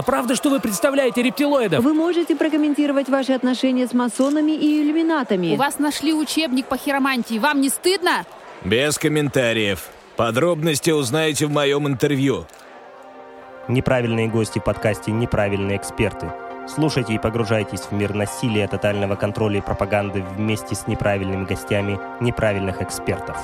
А правда, что вы представляете рептилоидов? Вы можете прокомментировать ваши отношения с масонами и иллюминатами. У вас нашли учебник по хиромантии. Вам не стыдно? Без комментариев. Подробности узнаете в моем интервью. Неправильные гости в подкасте «Неправильные эксперты». Слушайте и погружайтесь в мир насилия, тотального контроля и пропаганды вместе с неправильными гостями неправильных экспертов.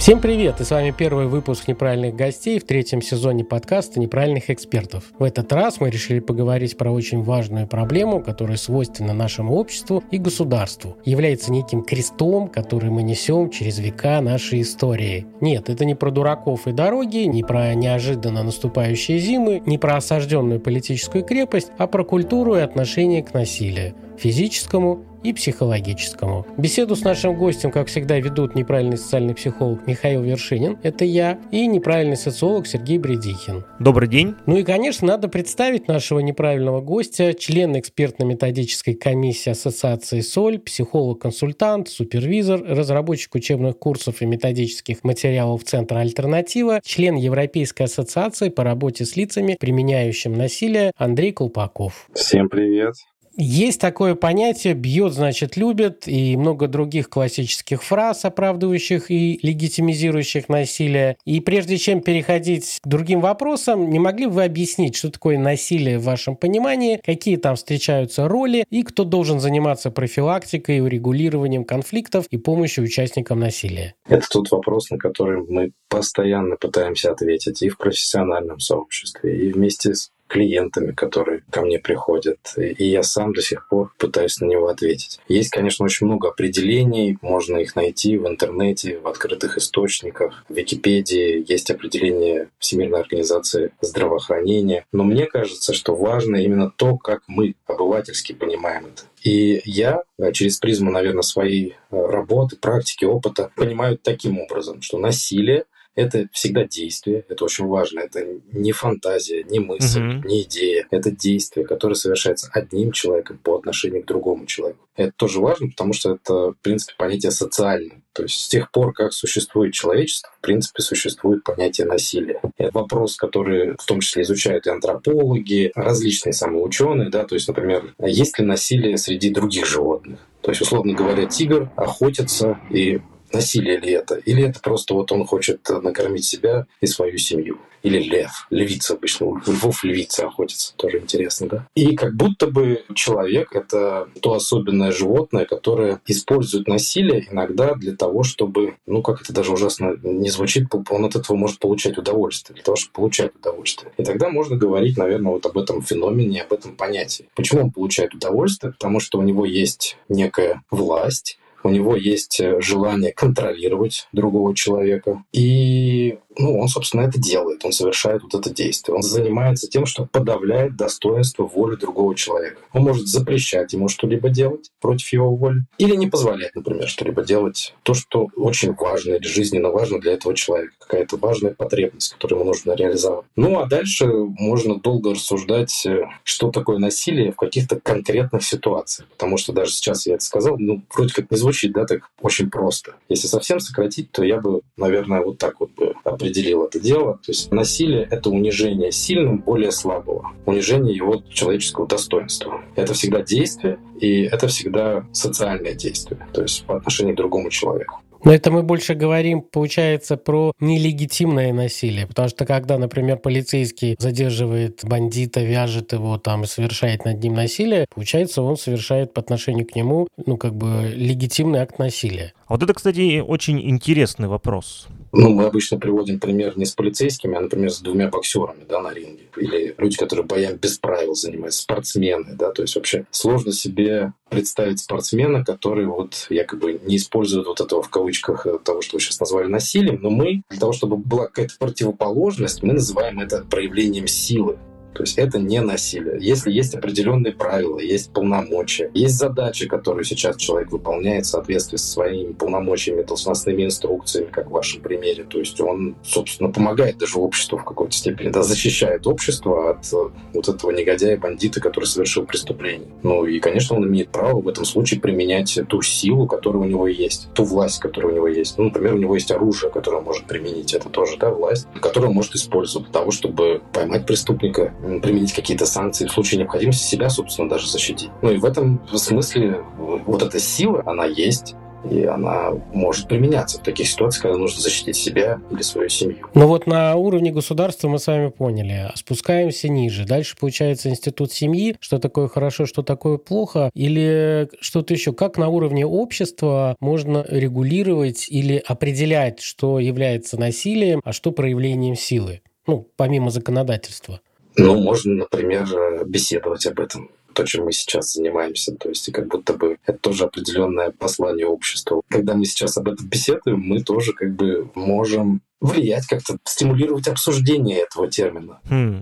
Всем привет! И с вами первый выпуск «Неправильных гостей» в третьем сезоне подкаста «Неправильных экспертов». В этот раз мы решили поговорить про очень важную проблему, которая свойственна нашему обществу и государству. Является неким крестом, который мы несем через века нашей истории. Нет, это не про дураков и дороги, не про неожиданно наступающие зимы, не про осажденную политическую крепость, а про культуру и отношение к насилию. Физическому и психологическому. Беседу с нашим гостем, как всегда, ведут неправильный социальный психолог Михаил Вершинин, это я, и неправильный социолог Сергей Бредихин. Добрый день. Ну и, конечно, надо представить нашего неправильного гостя, член экспертно-методической комиссии Ассоциации СОЛЬ, психолог-консультант, супервизор, разработчик учебных курсов и методических материалов Центра Альтернатива, член Европейской Ассоциации по работе с лицами, применяющим насилие, Андрей Колпаков. Всем привет. Есть такое понятие «бьет, значит, любит» и много других классических фраз, оправдывающих и легитимизирующих насилие. И прежде чем переходить к другим вопросам, не могли бы вы объяснить, что такое насилие в вашем понимании, какие там встречаются роли и кто должен заниматься профилактикой, урегулированием конфликтов и помощью участникам насилия? Это тот вопрос, на который мы постоянно пытаемся ответить и в профессиональном сообществе, и вместе с клиентами, которые ко мне приходят, и я сам до сих пор пытаюсь на него ответить. Есть, конечно, очень много определений, можно их найти в интернете, в открытых источниках, в Википедии, есть определение Всемирной организации здравоохранения, но мне кажется, что важно именно то, как мы обывательски понимаем это. И я через призму, наверное, своей работы, практики, опыта понимаю таким образом, что насилие — это всегда действие, это очень важно. Это не фантазия, не мысль, не идея. Это действие, которое совершается одним человеком по отношению к другому человеку. Это тоже важно, потому что это, в принципе, понятие социальное. То есть с тех пор, как существует человечество, в принципе, существует понятие насилия. Это вопрос, который в том числе изучают и антропологи, различные самоученые, да, то есть, например, есть ли насилие среди других животных? То есть, условно говоря, тигр охотится и... насилие ли это? Или это просто вот он хочет накормить себя и свою семью? Или лев. Львица обычно. У львов львица охотится. Тоже интересно, да? И как будто бы человек — это то особенное животное, которое использует насилие иногда для того, чтобы, ну, как это даже ужасно не звучит, он от этого может получать удовольствие, для того, чтобы получать удовольствие. И тогда можно говорить, наверное, вот об этом феномене, об этом понятии. Почему он получает удовольствие? Потому что у него есть некая власть, у него есть желание контролировать другого человека. И он, собственно, это делает. Он совершает вот это действие. Он занимается тем, что подавляет достоинство воли другого человека. Он может запрещать ему что-либо делать против его воли. Или не позволять, например, что-либо делать. То, что очень важно или жизненно важно для этого человека. Какая-то важная потребность, которую ему нужно реализовать. Ну, а дальше можно долго рассуждать, что такое насилие в каких-то конкретных ситуациях. Потому что даже сейчас я это сказал, вроде как не звучит. Да, так очень просто. Если совсем сократить, то я бы, наверное, вот так вот бы определил это дело. То есть насилие — это унижение сильным более слабого, унижение его человеческого достоинства. Это всегда действие, и это всегда социальное действие, то есть по отношению к другому человеку. Но это мы больше говорим, получается, про нелегитимное насилие. Потому что когда, например, полицейский задерживает бандита, вяжет его там и совершает над ним насилие, получается, он совершает по отношению к нему, легитимный акт насилия. А вот это, кстати, очень интересный вопрос. Мы обычно приводим пример не с полицейскими, а, например, с двумя боксерами, да, на ринге. Или люди, которые боями без правил занимаются, спортсмены, да, то есть вообще сложно себе представить спортсмена, который вот якобы не использует вот этого в кавычках того, что вы сейчас назвали насилием, но мы для того, чтобы была какая-то противоположность, мы называем это проявлением силы. То есть это не насилие. Если есть определенные правила, есть полномочия, есть задачи, которые сейчас человек выполняет в соответствии со своими полномочиями, должностными инструкциями, как в вашем примере. То есть он, собственно, помогает даже обществу в какой-то степени, да, защищает общество от вот этого негодяя-бандита, который совершил преступление. Ну и, конечно, он имеет право в этом случае применять ту силу, которая у него есть, ту власть, которая у него есть. Ну, например, у него есть оружие, которое он может применить. Это тоже, да, власть, которую он может использовать для того, чтобы поймать преступника, применить какие-то санкции, в случае необходимости себя, собственно, даже защитить. Ну и в этом смысле вот эта сила, она есть, и она может применяться в таких ситуациях, когда нужно защитить себя или свою семью. Ну вот на уровне государства мы с вами поняли. Спускаемся ниже. Дальше получается институт семьи. Что такое хорошо, что такое плохо. Или что-то еще. Как на уровне общества можно регулировать или определять, что является насилием, а что проявлением силы? Ну, помимо законодательства. Ну, можно, например, беседовать об этом. То, чем мы сейчас занимаемся. То есть как будто бы это тоже определенное послание обществу. Когда мы сейчас об этом беседуем, мы тоже как бы можем влиять как-то, стимулировать обсуждение этого термина.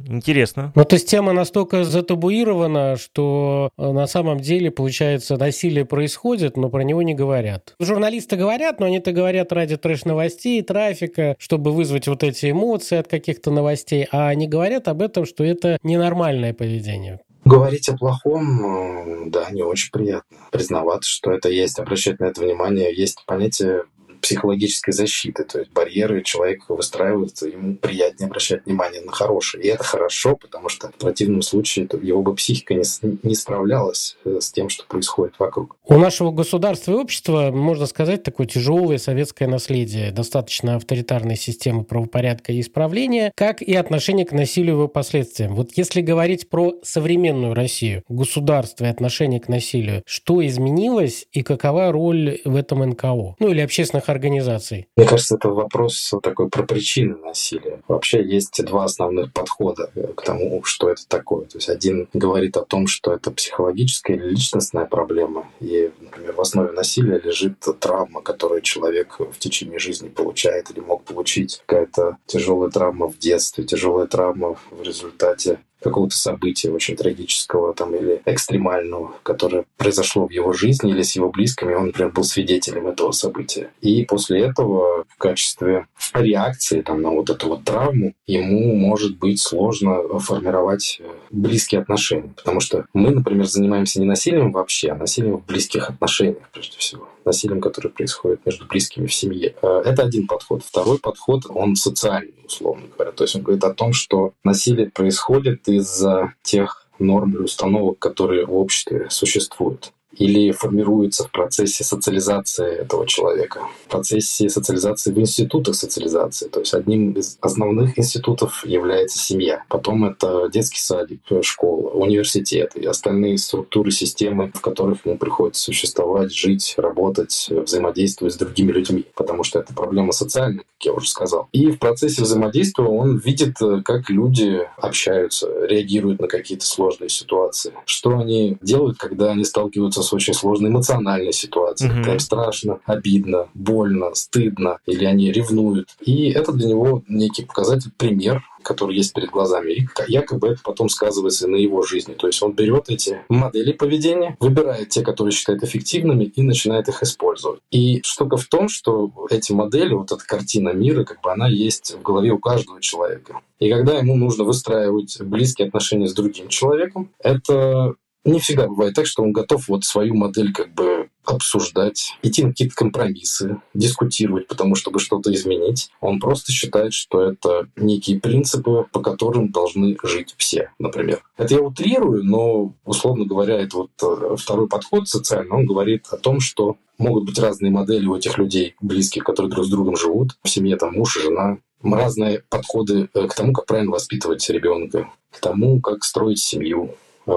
Интересно. Ну, то есть тема настолько затабуирована, что на самом деле, получается, насилие происходит, но про него не говорят. Журналисты говорят, но они-то говорят ради трэш-новостей, трафика, чтобы вызвать вот эти эмоции от каких-то новостей, а они говорят об этом, что это ненормальное поведение. Говорить о плохом, да, не очень приятно. Признаваться, что это есть, обращать на это внимание, есть понятие психологической защиты, то есть барьеры человек выстраивает, ему приятнее обращать внимание на хорошее. И это хорошо, потому что в противном случае его бы психика не справлялась с тем, что происходит вокруг. У нашего государства и общества, можно сказать, такое тяжелое советское наследие, достаточно авторитарной системы правопорядка и исправления, как и отношение к насилию и его последствиям. Вот если говорить про современную Россию, государство и отношение к насилию, что изменилось и какова роль в этом НКО? Ну или общественных организаций? Мне кажется, это вопрос такой про причины насилия. Вообще есть два основных подхода к тому, что это такое. То есть один говорит о том, что это психологическая или личностная проблема. И, например, в основе насилия лежит травма, которую человек в течение жизни получает или мог получить. Какая-то тяжелая травма в детстве, тяжелая травма в результате какого-то события очень трагического там, или экстремального, которое произошло в его жизни или с его близкими, он, например, был свидетелем этого события. И после этого в качестве реакции там, на вот эту вот травму ему может быть сложно формировать близкие отношения. Потому что мы, например, занимаемся не насилием вообще, а насилием в близких отношениях, прежде всего. Насилием, которое происходит между близкими в семье. Это один подход. Второй подход, он социальный, условно говоря. То есть он говорит о том, что насилие происходит из-за тех норм или установок, которые в обществе существуют или формируются в процессе социализации этого человека, в процессе социализации в институтах социализации. То есть одним из основных институтов является семья. Потом это детский садик, школа, университет и остальные структуры, системы, в которых ему приходится существовать, жить, работать, взаимодействовать с другими людьми, потому что это проблема социальная, как я уже сказал. И в процессе взаимодействия он видит, как люди общаются, реагируют на какие-то сложные ситуации, что они делают, когда они сталкиваются с очень сложной эмоциональной ситуацией, когда им страшно, обидно, больно, стыдно, или они ревнуют. И это для него некий показатель, пример, который есть перед глазами. И якобы это потом сказывается и на его жизни. То есть он берет эти модели поведения, выбирает те, которые считает эффективными, и начинает их использовать. И штука в том, что эти модели, вот эта картина мира, как бы она есть в голове у каждого человека. И когда ему нужно выстраивать близкие отношения с другим человеком, это не всегда бывает так, что он готов вот свою модель как бы обсуждать, идти на какие-то компромиссы, дискутировать, потому чтобы что-то изменить. Он просто считает, что это некие принципы, по которым должны жить все, например. Это я утрирую, но, условно говоря, это вот второй подход социальный, он говорит о том, что могут быть разные модели у этих людей близких, которые друг с другом живут, в семье там муж и жена, разные подходы к тому, как правильно воспитывать ребенка, к тому, как строить семью,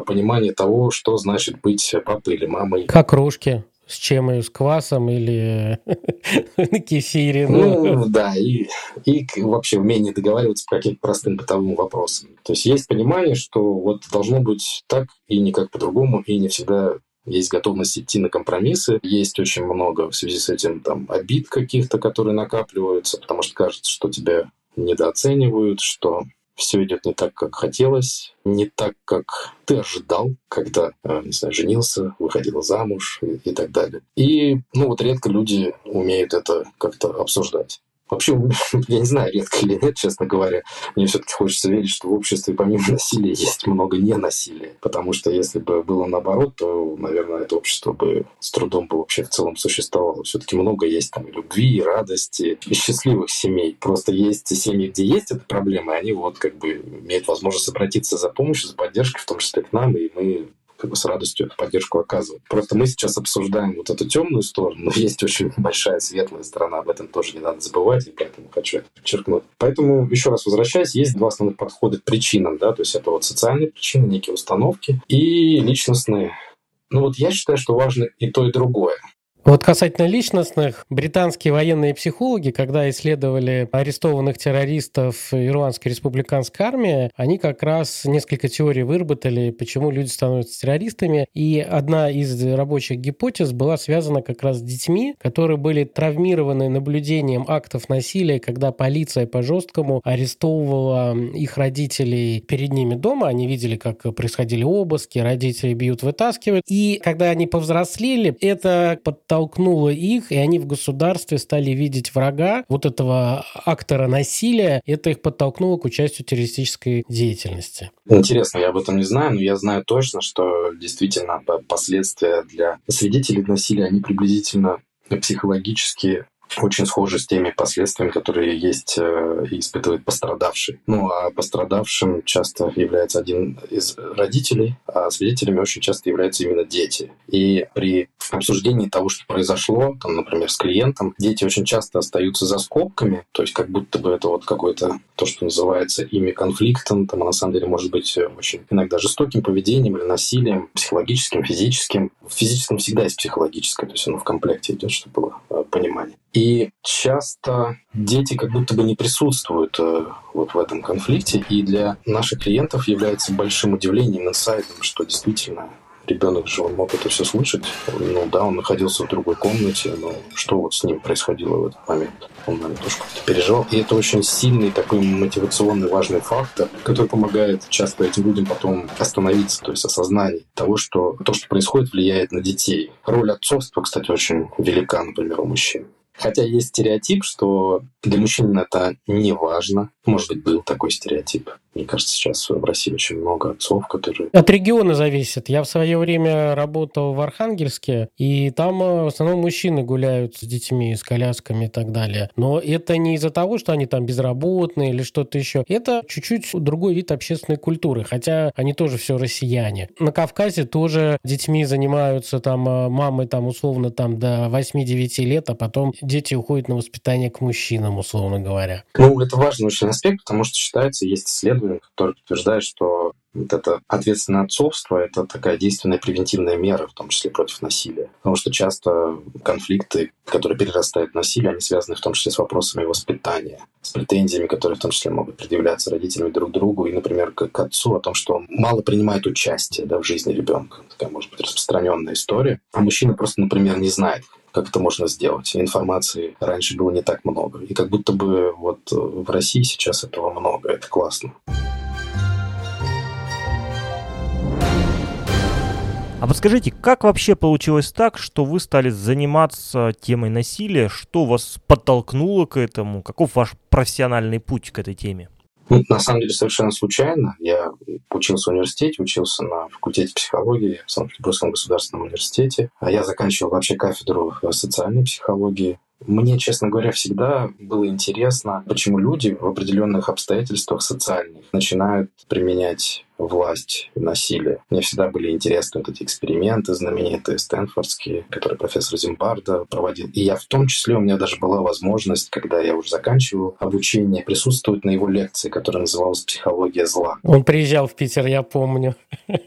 понимание того, что значит быть папой или мамой. Как кружки с чем и с квасом или на кефире. Ну да, и вообще умение договариваться по каким-то простым бытовым вопросам. То есть есть понимание, что вот должно быть так и никак по-другому, и не всегда есть готовность идти на компромиссы, есть очень много в связи с этим там обид каких-то, которые накапливаются, потому что кажется, что тебя недооценивают, что все идет не так, как хотелось, не так, как ты ожидал, когда, не знаю, женился, выходил замуж и так далее. И, редко люди умеют это как-то обсуждать. Вообще, я не знаю, редко или нет, честно говоря. Мне все-таки хочется верить, что в обществе помимо насилия есть много ненасилия. Потому что если бы было наоборот, то, наверное, это общество бы с трудом бы вообще в целом существовало. Все-таки много есть там и любви, и радости, и счастливых семей. Просто есть семьи, где есть эта проблема, и они имеют возможность обратиться за помощью, за поддержкой, в том числе к нам, и мы с радостью эту поддержку оказывать. Просто мы сейчас обсуждаем эту темную сторону, но есть очень большая светлая сторона, об этом тоже не надо забывать, и поэтому хочу это подчеркнуть. Поэтому, еще раз возвращаясь, есть два основных подхода к причинам, да, то есть это социальные причины, некие установки, и личностные. Я считаю, что важно и то, и другое. Вот касательно личностных, британские военные психологи, когда исследовали арестованных террористов Ирландской республиканской армии, они как раз несколько теорий выработали, почему люди становятся террористами. И одна из рабочих гипотез была связана как раз с детьми, которые были травмированы наблюдением актов насилия, когда полиция по-жесткому арестовывала их родителей перед ними дома. Они видели, как происходили обыски, родители бьют, вытаскивают. И когда они повзрослели, это подтолкнуло их, и они в государстве стали видеть врага, этого актора насилия, это их подтолкнуло к участию в террористической деятельности. Интересно, я об этом не знаю, но я знаю точно, что действительно последствия для свидетелей насилия, они приблизительно психологически очень схожи с теми последствиями, которые есть и испытывает пострадавший. А пострадавшим часто является один из родителей, а свидетелями очень часто являются именно дети. И при обсуждении того, что произошло, например, с клиентом, дети очень часто остаются за скобками, то есть как будто бы это какое-то то, что называется ими конфликтом, а на самом деле может быть очень иногда жестоким поведением или насилием, психологическим, физическим. В физическом всегда есть психологическое, то есть оно в комплекте идет, чтобы было понимание. И часто дети как будто бы не присутствуют в этом конфликте, и для наших клиентов является большим удивлением, инсайтом, что действительно ребенок же мог это все слышать. Он находился в другой комнате, но что с ним происходило в этот момент? Он, наверное, тоже как-то переживал. И это очень сильный такой мотивационный важный фактор, который помогает часто этим людям потом остановиться, то есть осознание того, что то, что происходит, влияет на детей. Роль отцовства, кстати, очень велика, например, у мужчин. Хотя есть стереотип, что для мужчин это не важно. Может быть, был такой стереотип. Мне кажется, сейчас в России очень много отцов, которые... От региона зависит. Я в свое время работал в Архангельске, и там в основном мужчины гуляют с детьми, с колясками и так далее. Но это не из-за того, что они там безработные или что-то еще. Это чуть-чуть другой вид общественной культуры, хотя они тоже все россияне. На Кавказе тоже детьми занимаются мамы условно до 8-9 лет, а потом дети уходят на воспитание к мужчинам, условно говоря. Это важный очень аспект, потому что считается, есть исследования, которые подтверждают, что это ответственное отцовство, это такая действенная превентивная мера, в том числе против насилия. Потому что часто конфликты, которые перерастают в насилие, они связаны в том числе с вопросами воспитания, с претензиями, которые в том числе могут предъявляться родителями друг другу и, например, к отцу о том, что он мало принимает участие в жизни ребенка. Такая, может быть, распространенная история. А мужчина просто, например, не знает, как это можно сделать. Информации раньше было не так много. И как будто бы в России сейчас этого много. Это классно. А подскажите, как вообще получилось так, что вы стали заниматься темой насилия? Что вас подтолкнуло к этому? Каков ваш профессиональный путь к этой теме? На самом деле совершенно случайно. Я учился в университете, учился на факультете психологии в Санкт-Петербургском государственном университете. А я заканчивал вообще кафедру социальной психологии. Мне, честно говоря, всегда было интересно, почему люди в определенных обстоятельствах социальных начинают применять власть и насилие. Мне всегда были интересны эти эксперименты знаменитые, стэнфордские, которые профессор Зимбардо проводил. И я в том числе, у меня даже была возможность, когда я уже заканчивал обучение, присутствовать на его лекции, которая называлась «Психология зла». Он приезжал в Питер, я помню.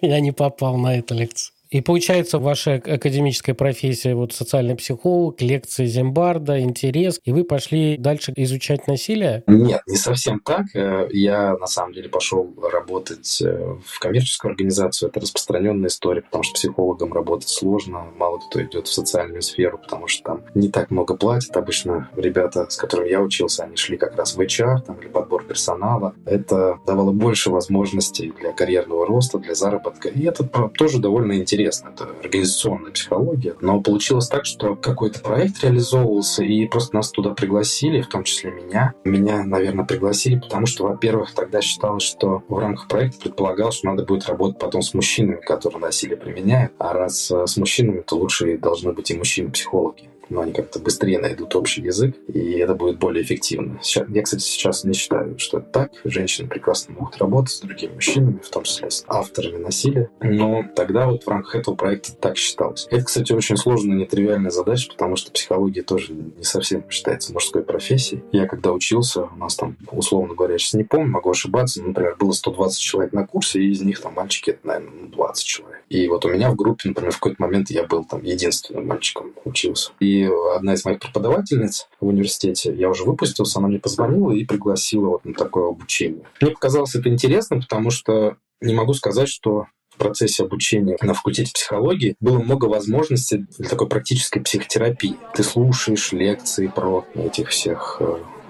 Я не попал на эту лекцию. И получается, ваша академическая профессия, вот социальный психолог, лекции Зимбардо, интерес, и вы пошли дальше изучать насилие? Нет, не совсем так. Я, на самом деле, пошел работать в коммерческую организацию. Это распространенная история, потому что психологам работать сложно. Мало кто идет в социальную сферу, потому что там не так много платят. Обычно ребята, с которыми я учился, они шли как раз в HR там, или подбор персонала. Это давало больше возможностей для карьерного роста, для заработка. И это тоже довольно интересно. Это организационная психология. Но получилось так, что какой-то проект реализовывался, и просто нас туда пригласили, в том числе меня. Меня, наверное, пригласили, потому что, во-первых, тогда считалось, что в рамках проекта предполагалось, что надо будет работать потом с мужчинами, которые насилие применяют. А раз с мужчинами, то лучше должны быть и мужчины-психологи. Но они как-то быстрее найдут общий язык, и это будет более эффективно. Я, кстати, сейчас не считаю, что это так. Женщины прекрасно могут работать с другими мужчинами, в том числе с авторами насилия. Но тогда вот в рамках этого проекта так считалось. Это, кстати, очень сложная, нетривиальная задача, потому что психология тоже не совсем считается мужской профессией. Я когда учился, у нас там, условно говоря, я сейчас не помню, могу ошибаться, например, было 120 человек на курсе, и из них там мальчики, это, наверное, 20 человек. И вот у меня в группе, например, в какой-то момент я был там единственным мальчиком, учился. И одна из моих преподавательниц в университете, я уже выпустился, она мне позвонила и пригласила вот на такое обучение. Мне показалось это интересным, потому что не могу сказать, что в процессе обучения на факультете психологии было много возможностей для такой практической психотерапии. Ты слушаешь лекции про этих всех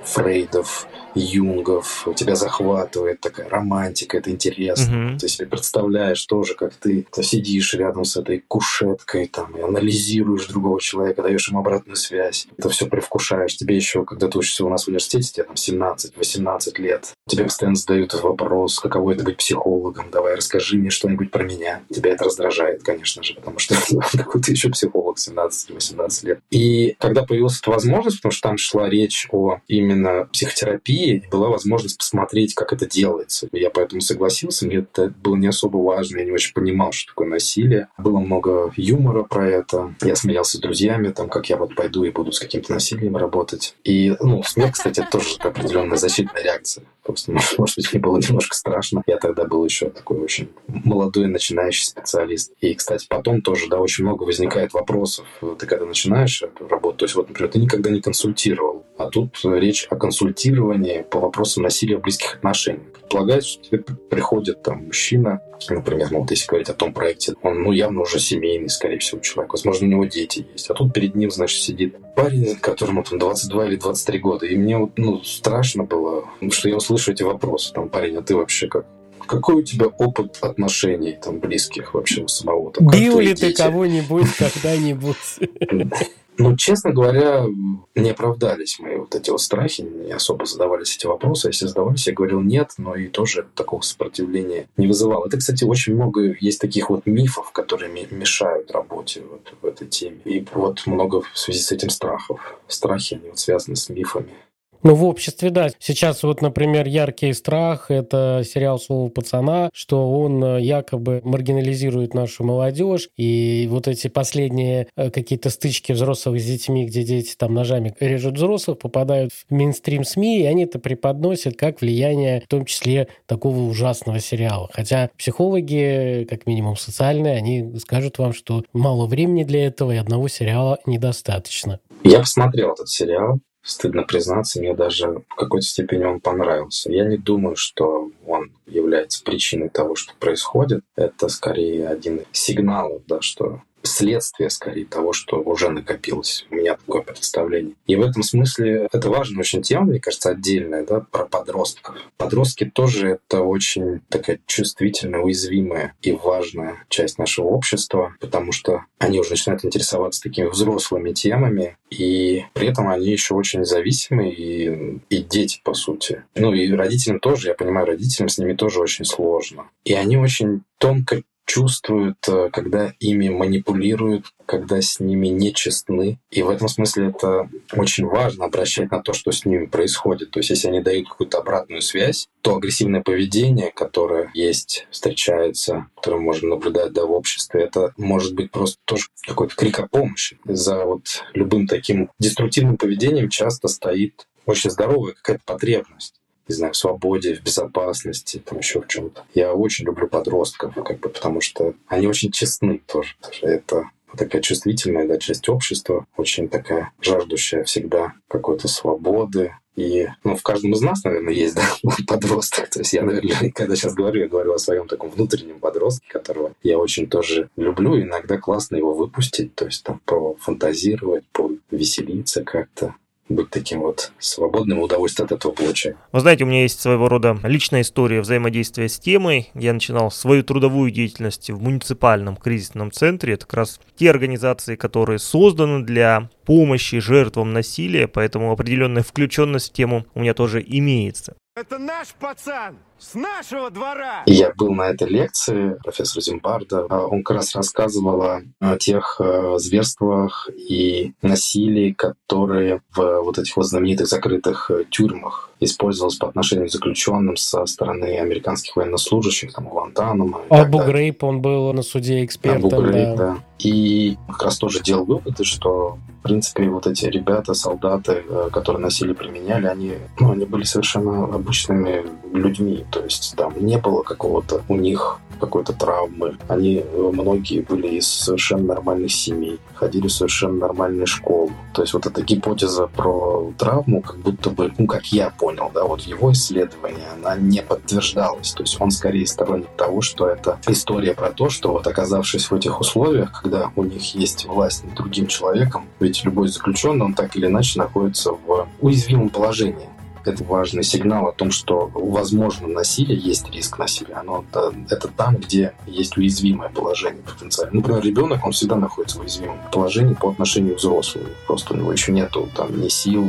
Фрейдов, Юнгов, тебя захватывает такая романтика, это интересно. Ты себе представляешь тоже, как ты сидишь рядом с этой кушеткой там, и анализируешь другого человека, даешь им обратную связь. Это все привкушаешь. Тебе еще, когда ты учишься у нас в университете, тебе там 17-18 лет, тебе постоянно задают вопрос, каково это быть психологом, давай расскажи мне что-нибудь про меня. Тебя это раздражает, конечно же, потому что какой ты еще психолог 17-18 лет. И когда появилась эта возможность, потому что там шла речь о именно психотерапии, была возможность посмотреть, как это делается. Я поэтому согласился, мне это было не особо важно, я не очень понимал, что такое насилие. Было много юмора про это. Я смеялся с друзьями, там, как я вот пойду и буду с каким-то насилием работать. И, смех, кстати, это тоже определенная защитная реакция. Просто, может быть, мне было немножко страшно. Я тогда был еще такой очень молодой начинающий специалист. И, кстати, потом тоже, да, очень много возникает вопросов. Ты когда начинаешь работать, то есть, вот, например, ты никогда не консультировал, а тут речь о консультировании по вопросам насилия в близких отношениях. Предполагается, что тебе приходит там мужчина, например, вот если говорить о том проекте, он явно уже семейный, скорее всего, человек. Возможно, у него дети есть. А тут перед ним, значит, сидит парень, которому там 22 или 23 года. И мне вот, страшно было, что я услышу эти вопросы. Там, парень, а ты вообще как? Какой у тебя опыт отношений там близких вообще у самого? Там, бил ли ты кого-нибудь когда-нибудь? Честно говоря, не оправдались мои вот эти вот страхи, не особо задавались эти вопросы. Если задавались, я говорил нет, но и тоже такого сопротивления не вызывало. Это, кстати, очень много есть таких вот мифов, которые мешают работе вот в этой теме. И вот много в связи с этим страхов. Страхи, они вот связаны с мифами. В обществе, да. Сейчас вот, например, яркий страх — это сериал «Слово Пацана», что он якобы маргинализирует нашу молодежь, и вот эти последние какие-то стычки взрослых с детьми, где дети там ножами режут взрослых, попадают в мейнстрим СМИ, и они это преподносят как влияние, в том числе, такого ужасного сериала. Хотя психологи, как минимум социальные, они скажут вам, что мало времени для этого, и одного сериала недостаточно. Я посмотрел этот сериал. Стыдно признаться, мне даже в какой-то степени он понравился. Я не думаю, что он является причиной того, что происходит. Это скорее один из сигналов, да, что следствие, скорее, того, что уже накопилось. У меня такое представление. И в этом смысле это важная очень тема, мне кажется, отдельная, да, про подростков. Подростки тоже это очень такая чувствительная, уязвимая и важная часть нашего общества, потому что они уже начинают интересоваться такими взрослыми темами, и при этом они еще очень зависимы, и дети, по сути. И родителям тоже, я понимаю, родителям с ними тоже очень сложно. И они очень тонко чувствуют, когда ими манипулируют, когда с ними нечестны. И в этом смысле это очень важно обращать на то, что с ними происходит. То есть если они дают какую-то обратную связь, то агрессивное поведение, которое есть, встречается, которое можно наблюдать, да, в обществе, это может быть просто тоже какой-то крик о помощи. За вот любым таким деструктивным поведением часто стоит очень здоровая какая-то потребность. не знаю, в свободе, в безопасности, там еще в чем-то. Я очень люблю подростков, как бы, потому что они очень честны тоже. Это такая чувствительная, да, часть общества, очень такая жаждущая всегда какой-то свободы. И, ну, в каждом из нас, наверное, есть, да, подросток. То есть я, наверное, когда сейчас говорю, я говорю о своем таком внутреннем подростке, которого я очень тоже люблю. И иногда классно его выпустить, то есть там пофантазировать, повеселиться как-то, быть таким вот свободным, удовольствие от этого получать. Вы знаете, у меня есть своего рода личная история взаимодействия с темой. Я начинал свою трудовую деятельность в муниципальном кризисном центре. Это как раз те организации, которые созданы для помощи жертвам насилия, поэтому определенная включенность в тему у меня тоже имеется. Это наш пацан! С нашего двора! Я был на этой лекции профессора Зимбардо. Он как раз рассказывал о тех зверствах и насилии, которые в вот этих вот знаменитых закрытых тюрьмах использовалось по отношению к заключенным со стороны американских военнослужащих, там, Гуантанамо. Абу-Грейб, он был на суде экспертом. Абу-Грейб, да. И как раз тоже делал выводы, что, в принципе, вот эти ребята, солдаты, которые насилие применяли, они были совершенно обычными людьми. То есть там не было какого-то у них какой-то травмы. Они многие были из совершенно нормальных семей, ходили в совершенно нормальные школы. То есть вот эта гипотеза про травму, как будто бы, ну, как я понял, да, вот его исследование, она не подтверждалась. То есть он скорее сторонник того, что это история про то, что вот оказавшись в этих условиях, когда у них есть власть над другим человеком, ведь любой заключенный, он так или иначе находится в уязвимом положении. Это важный сигнал о том, что, возможно, насилие, есть риск насилия. Это там, где есть уязвимое положение потенциально. Например, ребенок, он всегда находится в уязвимом положении по отношению к взрослому. Просто у него еще нету там ни сил,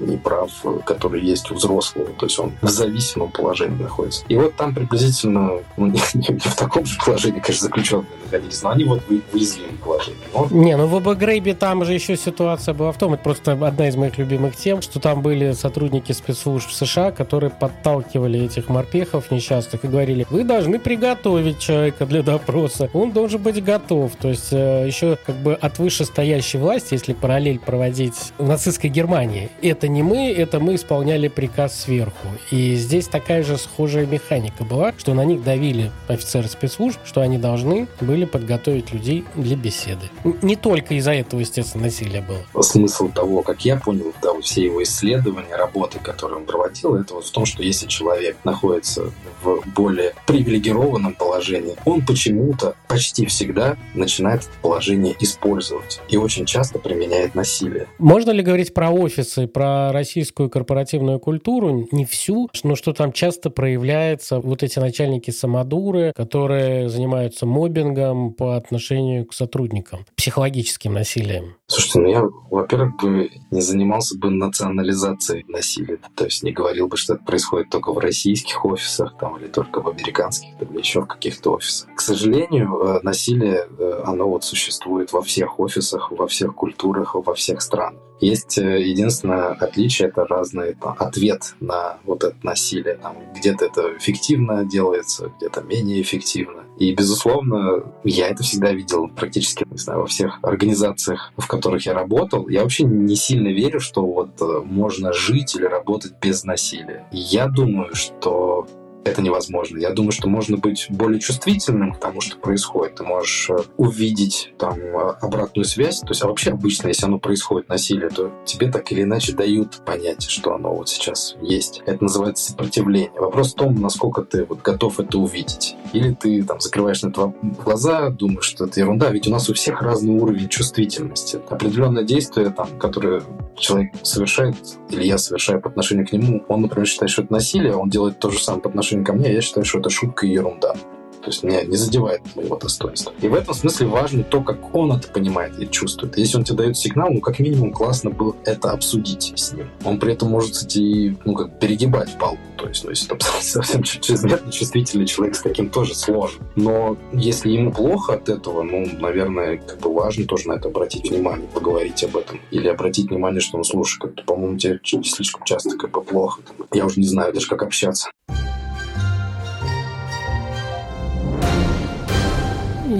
ни прав, которые есть у взрослого. То есть он в зависимом положении находится. И вот там приблизительно, ну, не в таком же положении, конечно, заключенные находились, но они вот в уязвимом положении. Вот. В Абу-Грейбе там же еще ситуация была в том, это просто одна из моих любимых тем, что там были сотрудники спецслужб США, которые подталкивали этих морпехов несчастных и говорили: вы должны приготовить человека для допроса, он должен быть готов. То есть еще как бы от вышестоящей власти, если параллель проводить в нацистской Германии, это не мы, это мы исполняли приказ сверху. И здесь такая же схожая механика была, что на них давили офицеры спецслужб, что они должны были подготовить людей для беседы. Не только из-за этого, естественно, насилие было. Смысл того, как я понял, да, все его исследования, работы, который он проводил, это вот в том, что если человек находится в более привилегированном положении, он почему-то почти всегда начинает это положение использовать и очень часто применяет насилие. Можно ли говорить про офисы, про российскую корпоративную культуру? Не всю, но что там часто проявляется вот эти начальники-самодуры, которые занимаются моббингом по отношению к сотрудникам, психологическим насилием. Слушайте, я, во-первых, бы не занимался бы национализацией насилия. То есть не говорил бы, что это происходит только в российских офисах там, или только в американских, или еще в каких-то офисах. К сожалению, насилие, оно вот существует во всех офисах, во всех культурах, во всех странах. Есть единственное отличие, это разный ответ на вот это насилие. Там, где-то это эффективно делается, где-то менее эффективно. И, безусловно, я это всегда видел практически, не знаю, во всех организациях, в которых я работал. Я вообще не сильно верю, что вот можно жить или работать без насилия. Я думаю, что это невозможно. Я думаю, что можно быть более чувствительным к тому, что происходит. Ты можешь увидеть там обратную связь. То есть, а вообще обычно, если оно происходит, насилие, то тебе так или иначе дают понять, что оно вот сейчас есть. Это называется сопротивление. Вопрос в том, насколько ты вот готов это увидеть. Или ты там закрываешь на это глаза, думаешь, что это ерунда. Ведь у нас у всех разный уровень чувствительности. Определенное действие, там, которое человек совершает, или я совершаю по отношению к нему, он, например, считает, что это насилие, он делает то же самое по отношению ко мне, я считаю, что это шутка и ерунда. То есть меня не задевает моего достоинства. И в этом смысле важно то, как он это понимает и чувствует. Если он тебе дает сигнал, ну, как минимум, классно было это обсудить с ним. Он при этом может, кстати, перегибать палку. То есть, если там совсем чрезмерно чувствительный человек, с таким тоже сложно. Но если ему плохо от этого, наверное, важно тоже на это обратить внимание, поговорить об этом. Или обратить внимание, что, слушай, по-моему, тебе слишком часто плохо. Я уже не знаю даже, как общаться.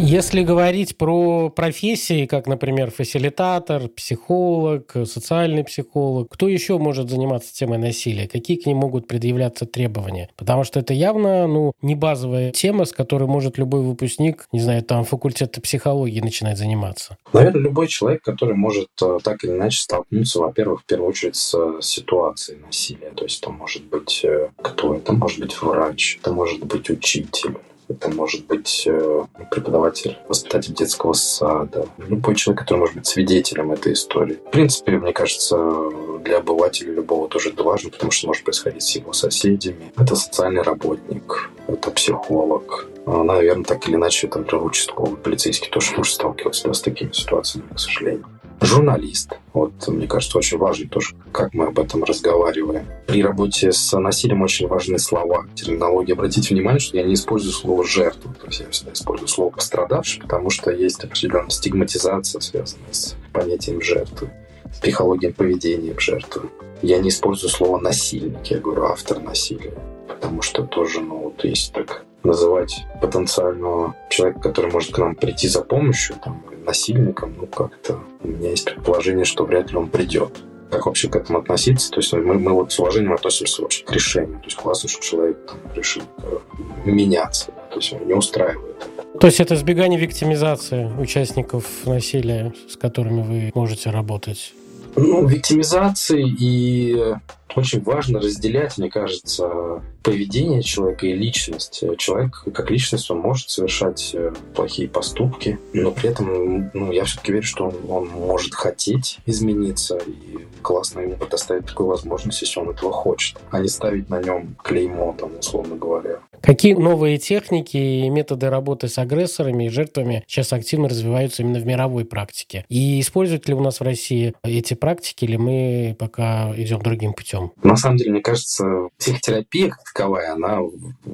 Если говорить про профессии, как, например, фасилитатор, психолог, социальный психолог, кто еще может заниматься темой насилия? Какие к ним могут предъявляться требования? Потому что это явно, не базовая тема, с которой может любой выпускник, факультета психологии начинать заниматься. Наверное, любой человек, который может так или иначе столкнуться, во-первых, в первую очередь с ситуацией насилия. То есть это может быть кто? Это может быть врач, это может быть учитель. Это может быть преподаватель, воспитатель детского сада, любой человек, который может быть свидетелем этой истории. В принципе, мне кажется, для обывателя любого тоже это важно, потому что может происходить с его соседями. Это социальный работник, это психолог. Наверное, так или иначе, там, участковый полицейский тоже может сталкиваться с такими ситуациями, к сожалению. Журналист. Мне кажется, очень важно тоже, как мы об этом разговариваем. При работе с насилием очень важны слова, терминология. Обратите внимание, что я не использую слово «жертва». То есть я всегда использую слово «пострадавший», потому что есть определенная стигматизация, связанная с понятием жертвы, с психологией поведения жертвы. Я не использую слово «насильник», я говорю «автор насилия», потому что тоже, если так называть потенциального человека, который может к нам прийти за помощью, насильником, как-то у меня есть предположение, что вряд ли он придет. Как вообще к этому относиться? То есть мы с уважением относимся вообще к решению. То есть классно, что человек решил меняться. То есть он не устраивает. То есть это избегание виктимизации участников насилия, с которыми вы можете работать? Виктимизации, и очень важно разделять, мне кажется, поведение человека и личность. Человек как личность, он может совершать плохие поступки, но при этом я все-таки верю, что он может хотеть измениться, и классно ему предоставить такую возможность, если он этого хочет, а не ставить на нем клеймо, условно говоря. Какие новые техники и методы работы с агрессорами и жертвами сейчас активно развиваются именно в мировой практике? И используют ли у нас в России эти практики, или мы пока идем другим путем? На самом деле, мне кажется, психотерапия как таковая, она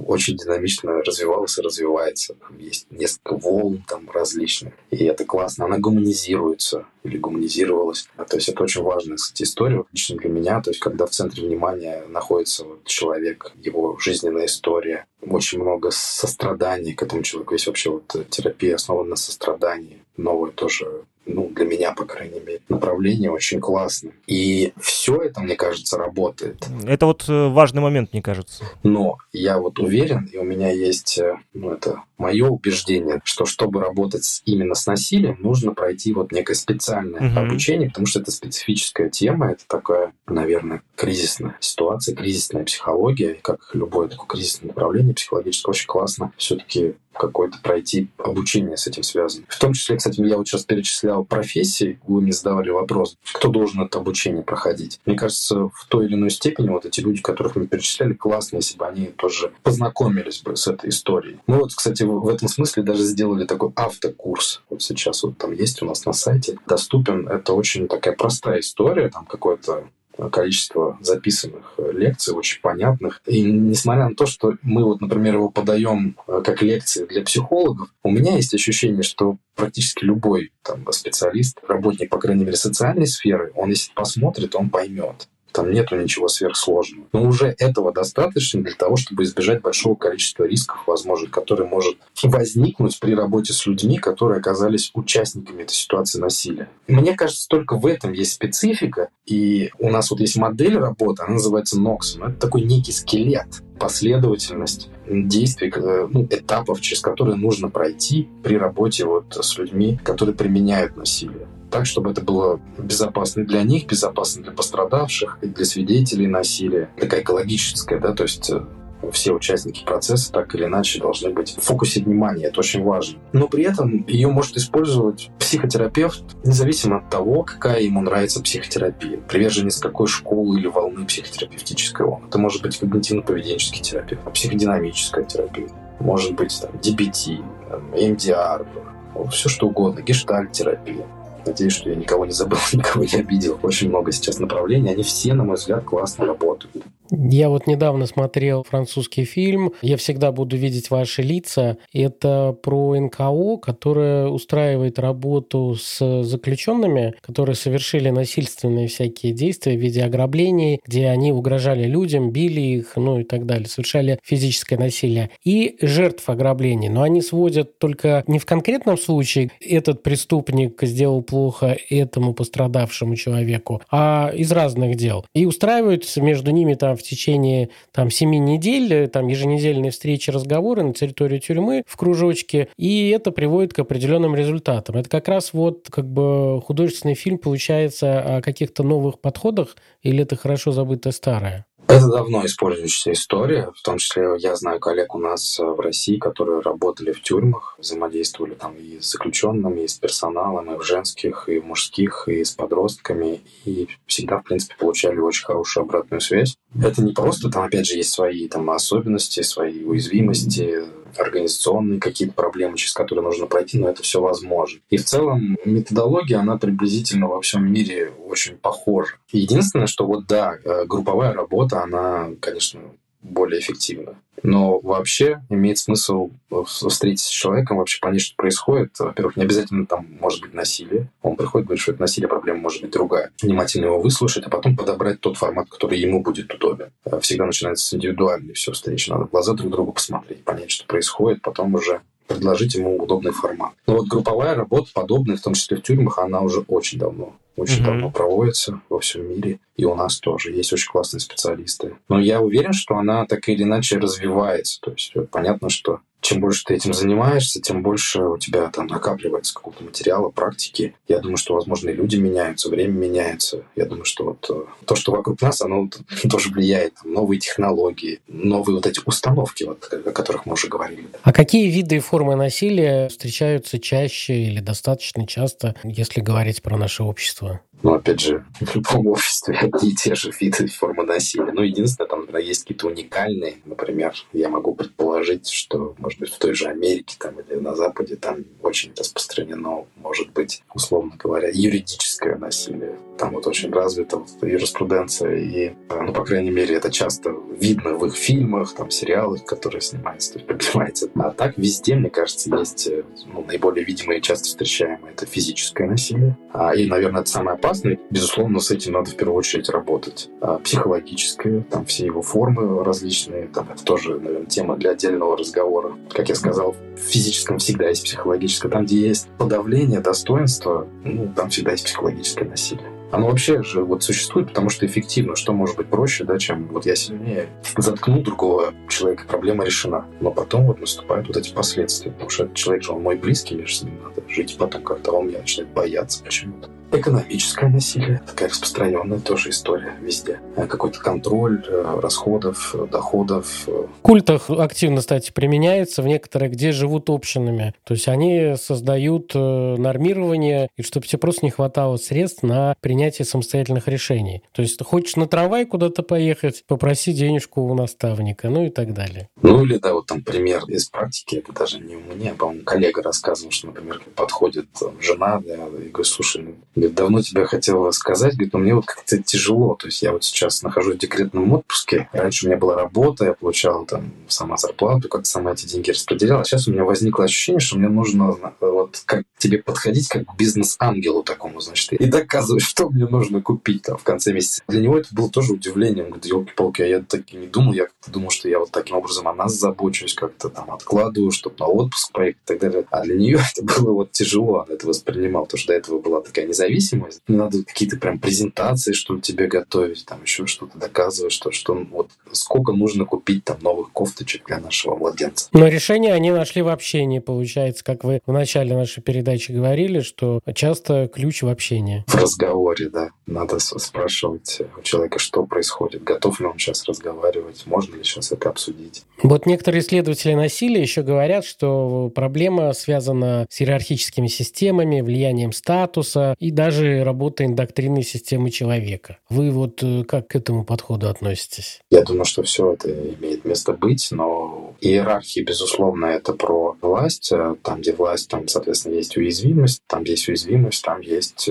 очень динамично развивалась и развивается. Там есть несколько волн различных, и это классно. Она гуманизируется или гуманизировалась. То есть это очень важная, кстати, история лично для меня. То есть когда в центре внимания находится человек, его жизненная история, очень много сострадания к этому человеку. Есть вообще терапия, основана на сострадании. Новое тоже, для меня, по крайней мере, направление очень классное. И все это, мне кажется, работает. Это важный момент, мне кажется. Но я уверен, и у меня есть, это мое убеждение, что чтобы работать именно с насилием, нужно пройти некое специальное обучение, потому что это специфическая тема, это такая, наверное, кризисная ситуация, кризисная психология, и как любое такое кризисное направление психологическое, очень классно все-таки какое-то пройти обучение с этим связано. В том числе, кстати, я сейчас перечислял профессии, вы мне задавали вопрос, кто должен это обучение проходить. Мне кажется, в той или иной степени эти люди, которых мы перечисляли, классно, если бы они тоже познакомились бы с этой историей. Мы кстати, в этом смысле даже сделали такой автокурс. Сейчас там есть у нас на сайте, доступен. Это очень такая простая история, там какое-то количество записанных лекций, очень понятных. И несмотря на то, что мы, например, его подаем как лекции для психологов, у меня есть ощущение, что практически любой специалист, работник, по крайней мере, социальной сферы, он, если посмотрит, он поймет. Там нету ничего сверхсложного. Но уже этого достаточно для того, чтобы избежать большого количества рисков, возможных, которые может возникнуть при работе с людьми, которые оказались участниками этой ситуации насилия. И мне кажется, только в этом есть специфика. И у нас есть модель работы, она называется НОКСА. Это такой некий скелет, последовательность действий, этапов, через которые нужно пройти при работе с людьми, которые применяют насилие. Так, чтобы это было безопасно для них, безопасно для пострадавших, и для свидетелей насилия. Такая экологическая, то есть все участники процесса так или иначе должны быть в фокусе внимания, это очень важно. Но при этом ее может использовать психотерапевт, независимо от того, какая ему нравится психотерапия, приверженец какой школы или волны психотерапевтической он. Это может быть когнитивно-поведенческий терапевт, психодинамическая терапия, может быть DBT, MDR, все что угодно, гештальт-терапия. Надеюсь, что я никого не забыл, никого не обидел. Очень много сейчас направлений, они все, на мой взгляд, классно работают. Я вот недавно смотрел французский фильм «Я всегда буду видеть ваши лица». Это про НКО, которое устраивает работу с заключенными, которые совершили насильственные всякие действия в виде ограблений, где они угрожали людям, били их, ну и так далее, совершали физическое насилие. И жертв ограблений. Но они сводят только не в конкретном случае этот преступник сделал плохо этому пострадавшему человеку, а из разных дел. И устраивают между ними там в течение 7 недель, еженедельные встречи, разговоры на территории тюрьмы в кружочке, и это приводит к определенным результатам. Это как раз художественный фильм получается о каких-то новых подходах, или это хорошо забытое старое? Это давно использующаяся история, в том числе я знаю коллег у нас в России, которые работали в тюрьмах, взаимодействовали там и с заключенными, и с персоналом, и в женских, и в мужских, и с подростками, и всегда, в принципе, получали очень хорошую обратную связь. Это не просто, опять же, есть свои особенности, свои уязвимости, организационные какие-то проблемы, через которые нужно пройти, но это все возможно. И в целом методология, она приблизительно во всем мире очень похожа. Единственное, что групповая работа, она, конечно, более эффективна. Но вообще имеет смысл встретиться с человеком, вообще понять, что происходит. Во-первых, не обязательно может быть насилие. Он приходит, говорит, что это насилие, проблема может быть другая. Внимательно его выслушать, а потом подобрать тот формат, который ему будет удобен. Всегда начинается с индивидуальной встречи. Надо в глаза друг другу посмотреть, понять, что происходит, потом уже предложить ему удобный формат. Но групповая работа подобная, в том числе в тюрьмах, она уже очень давно проводится во всем мире, и у нас тоже есть очень классные специалисты. Но я уверен, что она так или иначе развивается. То есть понятно, что чем больше ты этим занимаешься, тем больше у тебя накапливается какого-то материала, практики. Я думаю, что, возможно, и люди меняются, время меняется. Я думаю, что то, что вокруг нас, оно тоже влияет. Новые технологии, новые эти установки, о которых мы уже говорили. А какие виды и формы насилия встречаются чаще или достаточно часто, если говорить про наше общество? Опять же, в любом обществе одни и те же виды и формы насилия. Единственное, есть какие-то уникальные. Например, я могу предположить, что, может быть, в той же Америке или на Западе очень распространено, может быть, условно говоря, юридическое насилие. Там очень развита юриспруденция. И, по крайней мере, это часто видно в их фильмах, сериалах, которые снимаются. А так везде, мне кажется, есть наиболее видимое и часто встречаемое. Это физическое насилие. И, наверное, это самое опасное. Безусловно, с этим надо в первую очередь работать. Психологическое, все его формы различные. Это тоже, наверное, тема для отдельного разговора. Как я сказал, в физическом всегда есть психологическое. Там, где есть подавление достоинства, там всегда есть психологическое насилие. Оно вообще же существует, потому что эффективно. Что может быть проще, чем я сильнее заткну другого человека, проблема решена. Но потом наступают эти последствия. Потому что этот человек же, он мой близкий, мне же с ним надо жить. Потом как-то он меня начинает бояться почему-то. Экономическое насилие. Такая распространенная тоже история везде. Какой-то контроль расходов, доходов. В культах активно, кстати, применяется в некоторых, где живут общинами. То есть они создают нормирование, и чтобы тебе просто не хватало средств на принятие самостоятельных решений. То есть ты хочешь на трамвай куда-то поехать, попроси денежку у наставника, и так далее. Пример из практики, это даже не мне, по-моему, коллега рассказывал, что, например, подходит жена, и говорит, слушай, давно тебя хотела сказать, но мне как-то тяжело. То есть я сейчас нахожусь в декретном отпуске. Раньше у меня была работа, я получала сама зарплату, как-то сама эти деньги распределяла. А сейчас у меня возникло ощущение, что мне нужно как тебе подходить, как к бизнес-ангелу такому, и доказывать, что мне нужно купить в конце месяца. Для него это было тоже удивлением. Говорит, ёлки-палки, а я так и не думал. Я как-то думал, что я таким образом о нас забочусь, как-то откладываю, чтобы на отпуск поехать и так далее. А для нее это было тяжело. Она это воспринимала, потому что до этого была такая независимость. Надо какие-то прям презентации, что тебе готовить, еще что-то доказывать, что сколько нужно купить новых кофточек для нашего младенца. Но решение они нашли в общении, получается, как вы в начале нашей передачи говорили, что часто ключ в общении. В разговоре, да. Надо спрашивать у человека, что происходит, готов ли он сейчас разговаривать, можно ли сейчас это обсудить. Некоторые исследователи насилия еще говорят, что проблема связана с иерархическими системами, влиянием статуса и даже работой доктринной системы человека. Вы как к этому подходу относитесь? Я думаю, что все это имеет место быть, но иерархия, безусловно, это про власть. Там, где власть, соответственно, есть уязвимость. Там, где есть уязвимость, там есть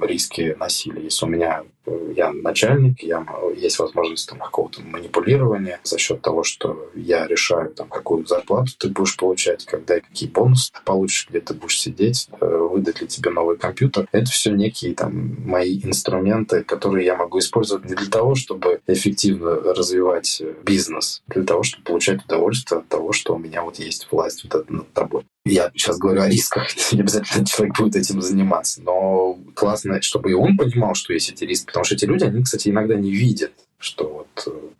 риски насилия. Если у меня я начальник, есть возможность какого-то манипулирования за счет того, что я решаю, какую зарплату ты будешь получать, когда и какие бонусы ты получишь, где ты будешь сидеть, выдать ли тебе новый компьютер. Это все некие мои инструменты, которые я могу использовать не для того, чтобы эффективно развивать бизнес, для того, чтобы получать удовольствие от того, что у меня есть власть над тобой. Я сейчас говорю о рисках, не обязательно человек будет этим заниматься, но классно, чтобы и он понимал, что есть эти риски, потому что эти люди, они, кстати, иногда не видят, что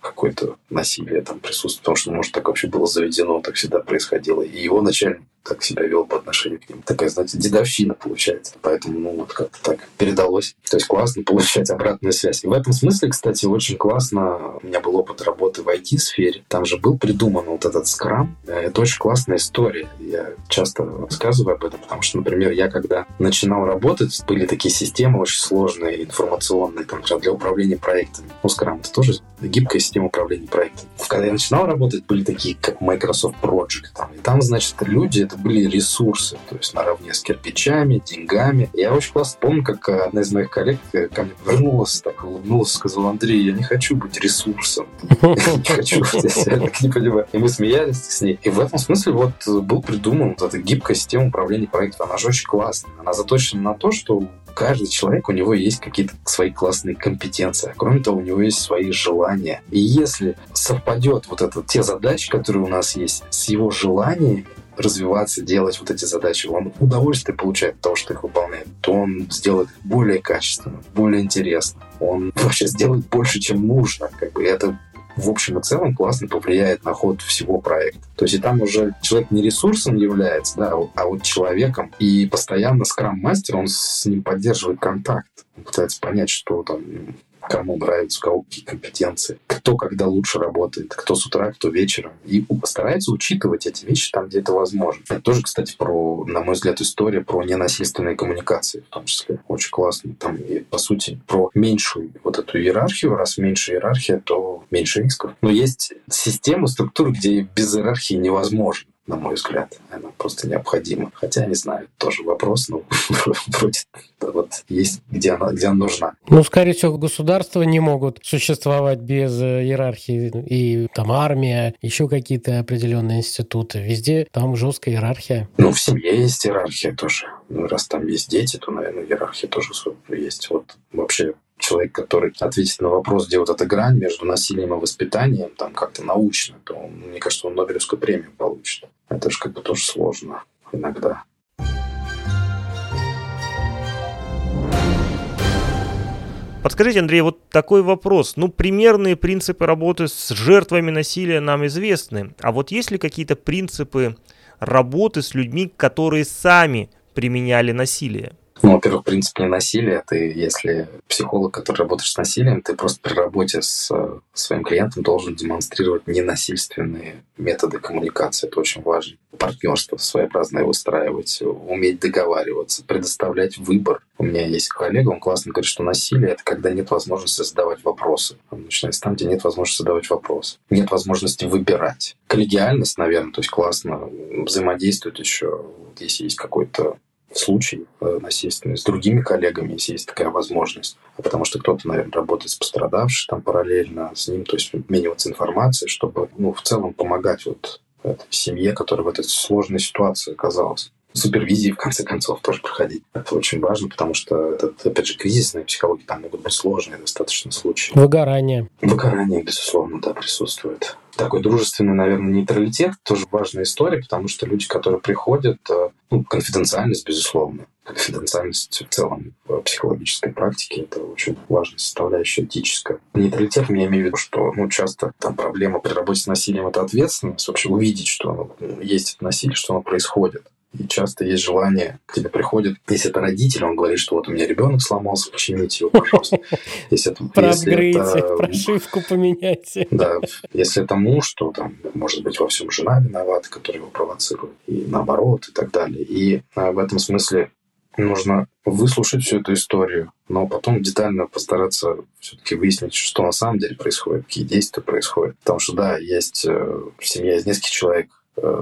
какое-то насилие присутствует, потому что, может, так вообще было заведено, так всегда происходило, и его начальник так себя вел по отношению к ним. Такая, знаете, дедовщина получается, поэтому, как-то так передалось. То есть классно получать обратную связь. И в этом смысле, кстати, очень классно, у меня был опыт работы в IT-сфере, там же был придуман этот Scrum, это очень классная история, я часто рассказываю об этом, потому что, например, я когда начинал работать, были такие системы очень сложные, информационные, для управления проектами, Scrum тоже гибкая система управления проектом. Когда я начинал работать, были такие, как Microsoft Project. И там, значит, люди, это были ресурсы, то есть наравне с кирпичами, деньгами. Я очень классно помню, как одна из моих коллег ко мне вернулась, улыбнулась, сказала: Андрей, я не хочу быть ресурсом. Не хочу, я так не понимаю. И мы смеялись с ней. И в этом смысле был придуман эта гибкая система управления проектом. Она же очень классная. Она заточена на то, что каждый человек, у него есть какие-то свои классные компетенции, а кроме того, у него есть свои желания. И если совпадет те задачи, которые у нас есть, с его желаниями развиваться, делать эти задачи, он удовольствие получает от того, что их выполняет, то он сделает более качественно, более интересно. Он вообще сделает больше, чем нужно. Это в общем и целом классно повлияет на ход всего проекта. То есть и там уже человек не ресурсом является, а человеком. И постоянно скрам-мастер, он с ним поддерживает контакт. Он пытается понять, что кому нравится, у кого какие компетенции, кто когда лучше работает, кто с утра, кто вечером. И старается учитывать эти вещи там, где это возможно. Это тоже, кстати, на мой взгляд, история про ненасильственные коммуникации, в том числе. Очень классно. И, по сути, про меньшую эту иерархию. Раз меньше иерархия, то меньше рисков. Но есть система, структура, где без иерархии невозможно, на мой взгляд. Она просто необходима. Хотя, не знаю, тоже вопрос, но вроде есть, где она нужна. Скорее всего, государства не могут существовать без иерархии. И армия, еще какие-то определенные институты. Везде жесткая иерархия. В семье есть иерархия тоже. Раз там есть дети, то, наверное, иерархия тоже есть. Вообще человек, который ответит на вопрос, где эта грань между насилием и воспитанием, как-то научно, то, мне кажется, он Нобелевскую премию получит. Это же тоже сложно иногда. Подскажите, Андрей, такой вопрос. Примерные принципы работы с жертвами насилия нам известны. А есть ли какие-то принципы работы с людьми, которые сами применяли насилие? Во-первых, принцип ненасилия. Ты, если психолог, который работает с насилием, ты просто при работе с своим клиентом должен демонстрировать ненасильственные методы коммуникации. Это очень важно. Партнерство своеобразное выстраивать, уметь договариваться, предоставлять выбор. У меня есть коллега, он классно говорит, что насилие — это когда нет возможности задавать вопросы. Он начинается там, где нет возможности задавать вопросы. Нет возможности выбирать. Коллегиальность, наверное, то есть классно взаимодействует еще, если есть какой-то случай насильственный с другими коллегами, если есть такая возможность. Потому что кто-то, наверное, работает с пострадавшим параллельно с ним, то есть обмениваться информацией, чтобы в целом помогать этой семье, которая в этой сложной ситуации оказалась. Супервизии, в конце концов, тоже проходить. Это очень важно, потому что, опять же, кризисная психология, там могут быть сложные достаточно случаи. Выгорание. Выгорание, безусловно, присутствует. Такой дружественный, наверное, нейтралитет тоже важная история, потому что люди, которые приходят, конфиденциальность, безусловно. Конфиденциальность в целом в психологической практике — это очень важная составляющая этическая. Нейтралитет, я имею в виду, что часто проблема при работе с насилием — это ответственность, вообще увидеть, что есть это насилие, что оно происходит. И часто есть желание, к тебе приходит, если это родитель, он говорит, что у меня ребенок сломался, почините его, пожалуйста. Проапгрейдьте, прошивку поменяйте. Да, если это муж, то может быть во всем жена виновата, которая его провоцирует, и наоборот, и так далее. И в этом смысле нужно выслушать всю эту историю, но потом детально постараться все-таки выяснить, что на самом деле происходит, какие действия происходят. Потому что, да, есть семья из нескольких человек,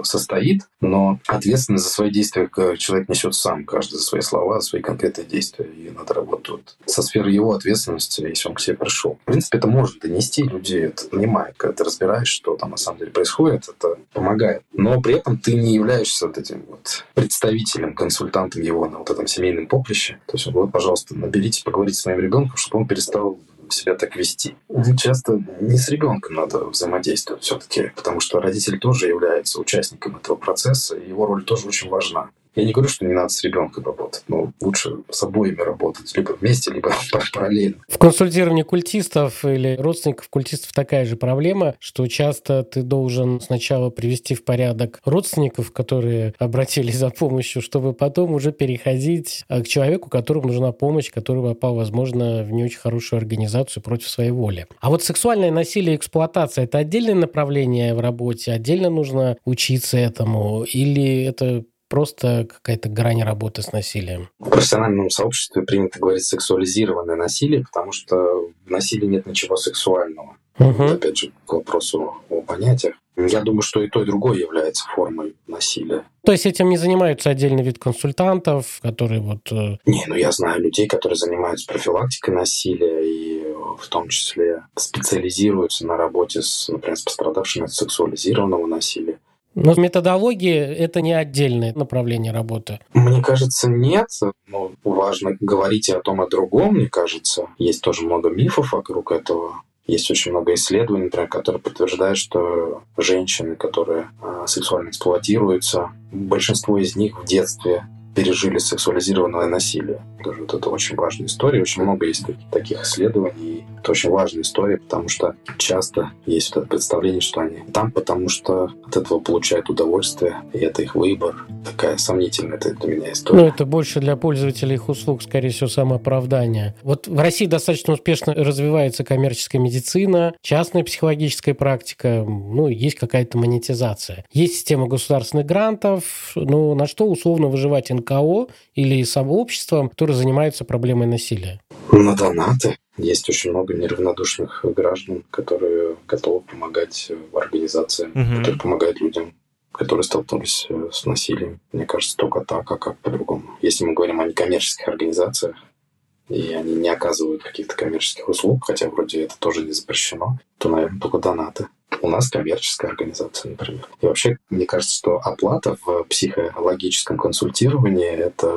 состоит, но ответственность за свои действия человек несет сам, каждый за свои слова, за свои конкретные действия, и надо работать вот со сферы его ответственности, если он к себе пришел. В принципе, это может донести, людей это понимает, когда ты разбираешь, что там на самом деле происходит, это помогает. Но при этом ты не являешься вот этим вот представителем, консультантом его на вот этом семейном поприще. То есть вот, пожалуйста, наберите, поговорите с моим ребенком, чтобы он перестал себя так вести. Часто не с ребенком надо взаимодействовать все-таки, потому что родитель тоже является участником этого процесса, и его роль тоже очень важна. Я не говорю, что не надо с ребенком работать, но лучше с обоими работать, либо вместе, либо параллельно. В консультировании культистов или родственников культистов такая же проблема, что часто ты должен сначала привести в порядок родственников, которые обратились за помощью, чтобы потом уже переходить к человеку, которому нужна помощь, который попал, возможно, в не очень хорошую организацию против своей воли. А вот сексуальное насилие и эксплуатация – это отдельное направление в работе, отдельно нужно учиться этому, или это просто какая-то грань работы с насилием? В профессиональном сообществе принято говорить сексуализированное насилие, потому что в насилии нет ничего сексуального. Вот, опять же, к вопросу о понятиях. Я думаю, что и то, и другое является формой насилия. То есть этим не занимаются отдельный вид консультантов, которые вот... Я знаю людей, которые занимаются профилактикой насилия и в том числе специализируются на работе с, например, с пострадавшими от сексуализированного насилия. Но методологии — это не отдельное направление работы. Мне кажется, нет. Но важно говорить и о том, и о другом, мне кажется. Есть тоже много мифов вокруг этого. Есть очень много исследований, например, которые подтверждают, что женщины, которые сексуально эксплуатируются, большинство из них в детстве пережили сексуализированное насилие. Даже вот это очень важная история. Очень много есть таких исследований. Это очень важная история, потому что часто есть вот это представление, что они там, потому что от этого получают удовольствие, и это их выбор. Такая сомнительная это для меня история. Это больше для пользователей их услуг, скорее всего, самооправдание. Вот в России достаточно успешно развивается коммерческая медицина, частная психологическая практика, есть какая-то монетизация. Есть система государственных грантов, но на что условно выживать НКО или сообществом, которые занимаются проблемой насилия? На донаты. Есть очень много неравнодушных граждан, которые готовы помогать в организациям, которые помогают людям, которые столкнулись с насилием. Мне кажется, только так, а как по-другому. Если мы говорим о некоммерческих организациях, и они не оказывают каких-то коммерческих услуг, хотя вроде это тоже не запрещено, то, наверное, только донаты. У нас коммерческая организация, например. И вообще, мне кажется, что оплата в психологическом консультировании – это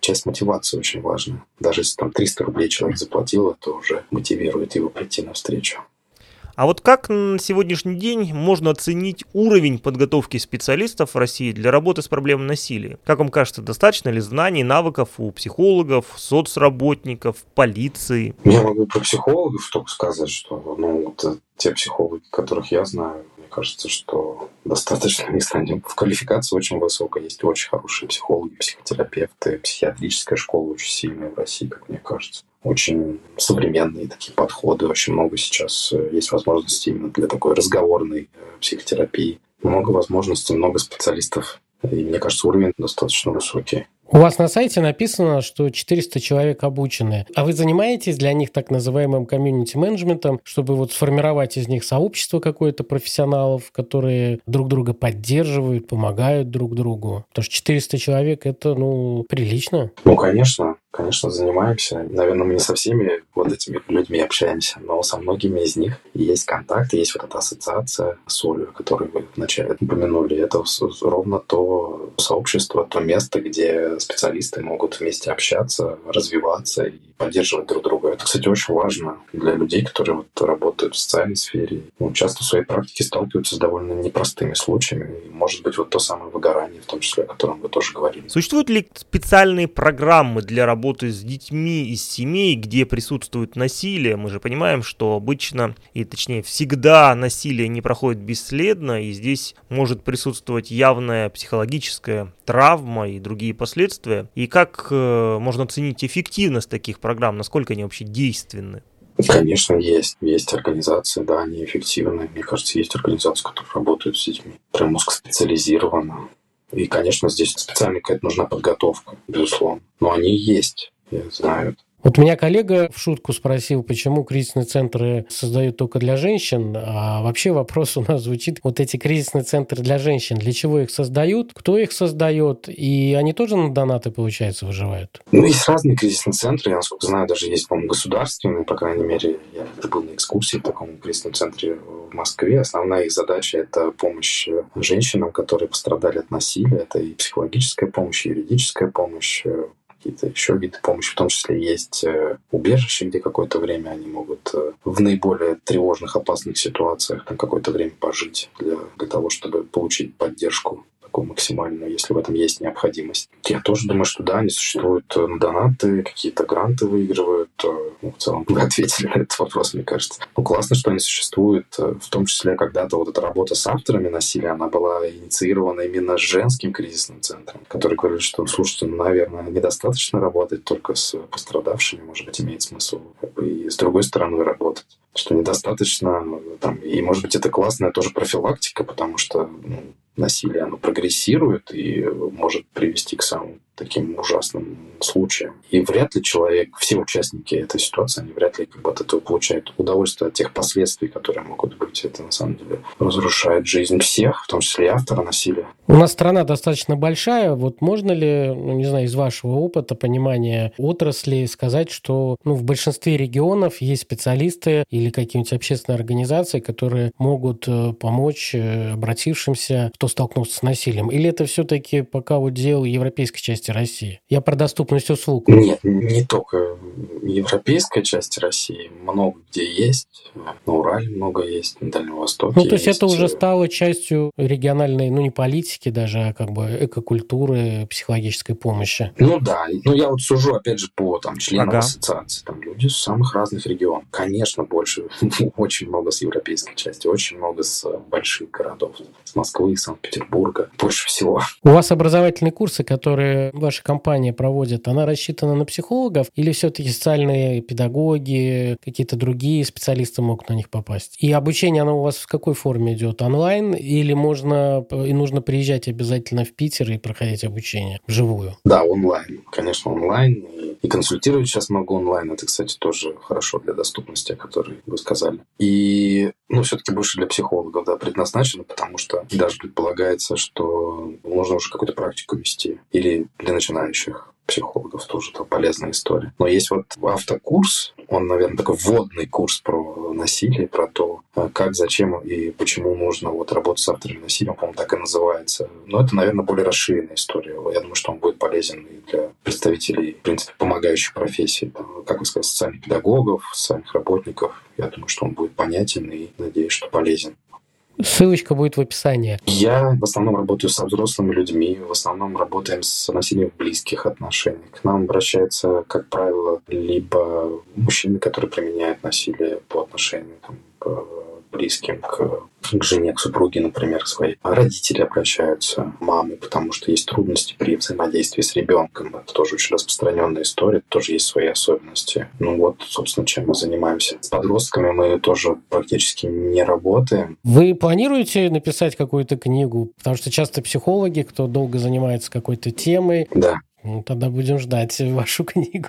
часть мотивации очень важная. Даже если там 300 рублей человек заплатил, это уже мотивирует его прийти навстречу. А вот как на сегодняшний день можно оценить уровень подготовки специалистов в России для работы с проблемой насилия? Как вам кажется, достаточно ли знаний, навыков у психологов, соцработников, полиции? Я могу про психологов только сказать, что те психологи, которых я знаю, мне кажется, что достаточно не станет. В квалификации очень высокая. Есть очень хорошие психологи, психотерапевты, психиатрическая школа очень сильная в России, как мне кажется. Очень современные такие подходы. Очень много сейчас есть возможностей именно для такой разговорной психотерапии. Много возможностей, много специалистов. И, мне кажется, уровень достаточно высокий. У вас на сайте написано, что 400 человек обучены. А вы занимаетесь для них так называемым комьюнити-менеджментом, чтобы сформировать из них сообщество какое-то профессионалов, которые друг друга поддерживают, помогают друг другу? Потому что 400 человек – это, прилично. Конечно, занимаемся. Наверное, мы не со всеми этими людьми общаемся, но со многими из них есть контакт, есть эта ассоциация с Олей, о которой вы вначале упомянули. Это ровно то сообщество, то место, где специалисты могут вместе общаться, развиваться и поддерживать друг друга. Это, кстати, очень важно для людей, которые работают в социальной сфере. Часто в своей практике сталкиваются с довольно непростыми случаями. И, может быть, то самое выгорание, в том числе, о котором вы тоже говорили. Существуют ли специальные программы для работы с детьми из семей, где присутствует насилие? Мы же понимаем, что обычно, и точнее всегда, насилие не проходит бесследно, и здесь может присутствовать явная психологическая травма и другие последствия. И как можно оценить эффективность таких программ, насколько они вообще действенны? Конечно, есть организации, да, они эффективны. Мне кажется, есть организации, которые работают с детьми прям узкоспециализированно. И, конечно, здесь специально какая-то нужна подготовка, безусловно. Но они есть, я знаю. Вот меня коллега в шутку спросил, почему кризисные центры создают только для женщин, а вообще вопрос у нас звучит, вот эти кризисные центры для женщин, для чего их создают, кто их создает, и они тоже на донаты, получается, выживают? Ну, есть разные кризисные центры, я, насколько знаю, даже есть, по-моему, государственные, по крайней мере, я был на экскурсии в таком кризисном центре в Москве, основная их задача — это помощь женщинам, которые пострадали от насилия, это и психологическая помощь, и юридическая помощь, какие-то еще виды помощи, в том числе есть убежище, где какое-то время они могут в наиболее тревожных, опасных ситуациях там какое-то время пожить для того, чтобы получить поддержку такую максимальную, если в этом есть необходимость. Я тоже думаю, что да, они существуют на донаты, какие-то гранты выигрывают. Ну, в целом, вы ответили на этот вопрос, мне кажется. Ну, классно, что они существуют. В том числе, когда-то вот эта работа с авторами насилия, она была инициирована именно женским кризисным центром, который говорил, что, слушайте, ну, наверное, недостаточно работать только с пострадавшими, может быть, имеет смысл и с другой стороны работать. Что недостаточно, там, и, может быть, это классная тоже профилактика, потому что насилие, оно прогрессирует и может привести к самым таким ужасным случаям. И вряд ли человек, все участники этой ситуации, они вряд ли как бы от этого получают удовольствие от тех последствий, которые могут быть. Это, на самом деле, разрушает жизнь всех, в том числе и автора насилия. У нас страна достаточно большая. Вот можно ли, ну, не знаю, из вашего опыта, понимания отрасли сказать, что в большинстве регионов есть специалисты или какие-нибудь общественные организации, которые могут помочь обратившимся, кто столкнулся с насилием? Или это все-таки пока вот дело европейской части России? Я про доступность услуг. Нет, не только европейская часть России. Много где есть. На Урале много есть, на Дальнем Востоке. Ну, то есть это уже стало частью региональной, ну, не политики даже, а как бы экокультуры, психологической помощи. Ну, да. Ну, я вот сужу, опять же, по там, членам ассоциации. Там люди из самых разных регионов. Конечно, больше, очень много с европейской части, очень много с больших городов. С Москвы, Санкт-Петербурга. Больше всего. У вас образовательные курсы, которые ваша компания проводит, она рассчитана на психологов или все-таки социальные педагоги, какие-то другие специалисты могут на них попасть? И обучение, оно у вас в какой форме идет? Онлайн или можно и нужно приезжать обязательно в Питер и проходить обучение вживую? Да, онлайн. Конечно, онлайн. И консультировать сейчас могу онлайн. Это, кстати, тоже хорошо для доступности, о которой вы сказали. И, ну, все-таки больше для психологов, да, предназначено, потому что даже предполагается, что нужно уже какую-то практику вести. Или для начинающих психологов тоже там полезная история. Но есть вот автокурс, он, наверное, такой вводный курс про насилие, про то, как, зачем и почему нужно вот работать с авторами насилия, по-моему, так и называется. Но это, наверное, более расширенная история. Я думаю, что он будет полезен и для представителей, в принципе, помогающих профессий, там, как вы сказали, социальных педагогов, социальных работников. Я думаю, что он будет понятен и, надеюсь, что полезен. Ссылочка будет в описании. Я в основном работаю со взрослыми людьми, в основном работаем с насилием в близких отношениях. К нам обращаются, как правило, либо мужчины, которые применяют насилие по отношению там, к близким, к жене, к супруге, например, своей. А родители обращаются, мамы, потому что есть трудности при взаимодействии с ребенком. Это тоже очень распространенная история, это тоже есть свои особенности. Ну вот, собственно, чем мы занимаемся. С подростками мы тоже практически не работаем. Вы планируете написать какую-то книгу? Потому что часто психологи, кто долго занимается какой-то темой... Да. Ну, тогда будем ждать вашу книгу.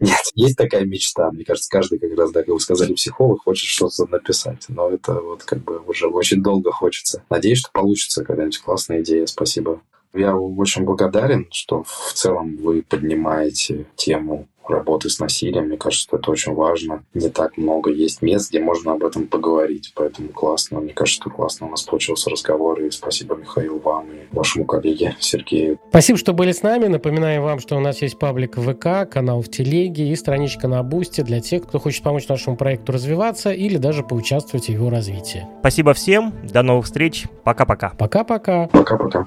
Нет, есть такая мечта. Мне кажется, каждый как раз, да, как вы сказали, психолог хочет что-то написать. Но это вот как бы уже очень долго хочется. Надеюсь, что получится когда-нибудь. Классная идея, спасибо. Я очень благодарен, что в целом вы поднимаете тему работы с насилием. Мне кажется, что это очень важно. Не так много есть мест, где можно об этом поговорить. Поэтому классно. Мне кажется, что классно у нас получился разговор. И спасибо, Михаил, вам и вашему коллеге Сергею. Спасибо, что были с нами. Напоминаем вам, что у нас есть паблик в ВК, канал в Телеге и страничка на Бусти для тех, кто хочет помочь нашему проекту развиваться или даже поучаствовать в его развитии. Спасибо всем. До новых встреч. Пока-пока. Пока-пока. Пока-пока.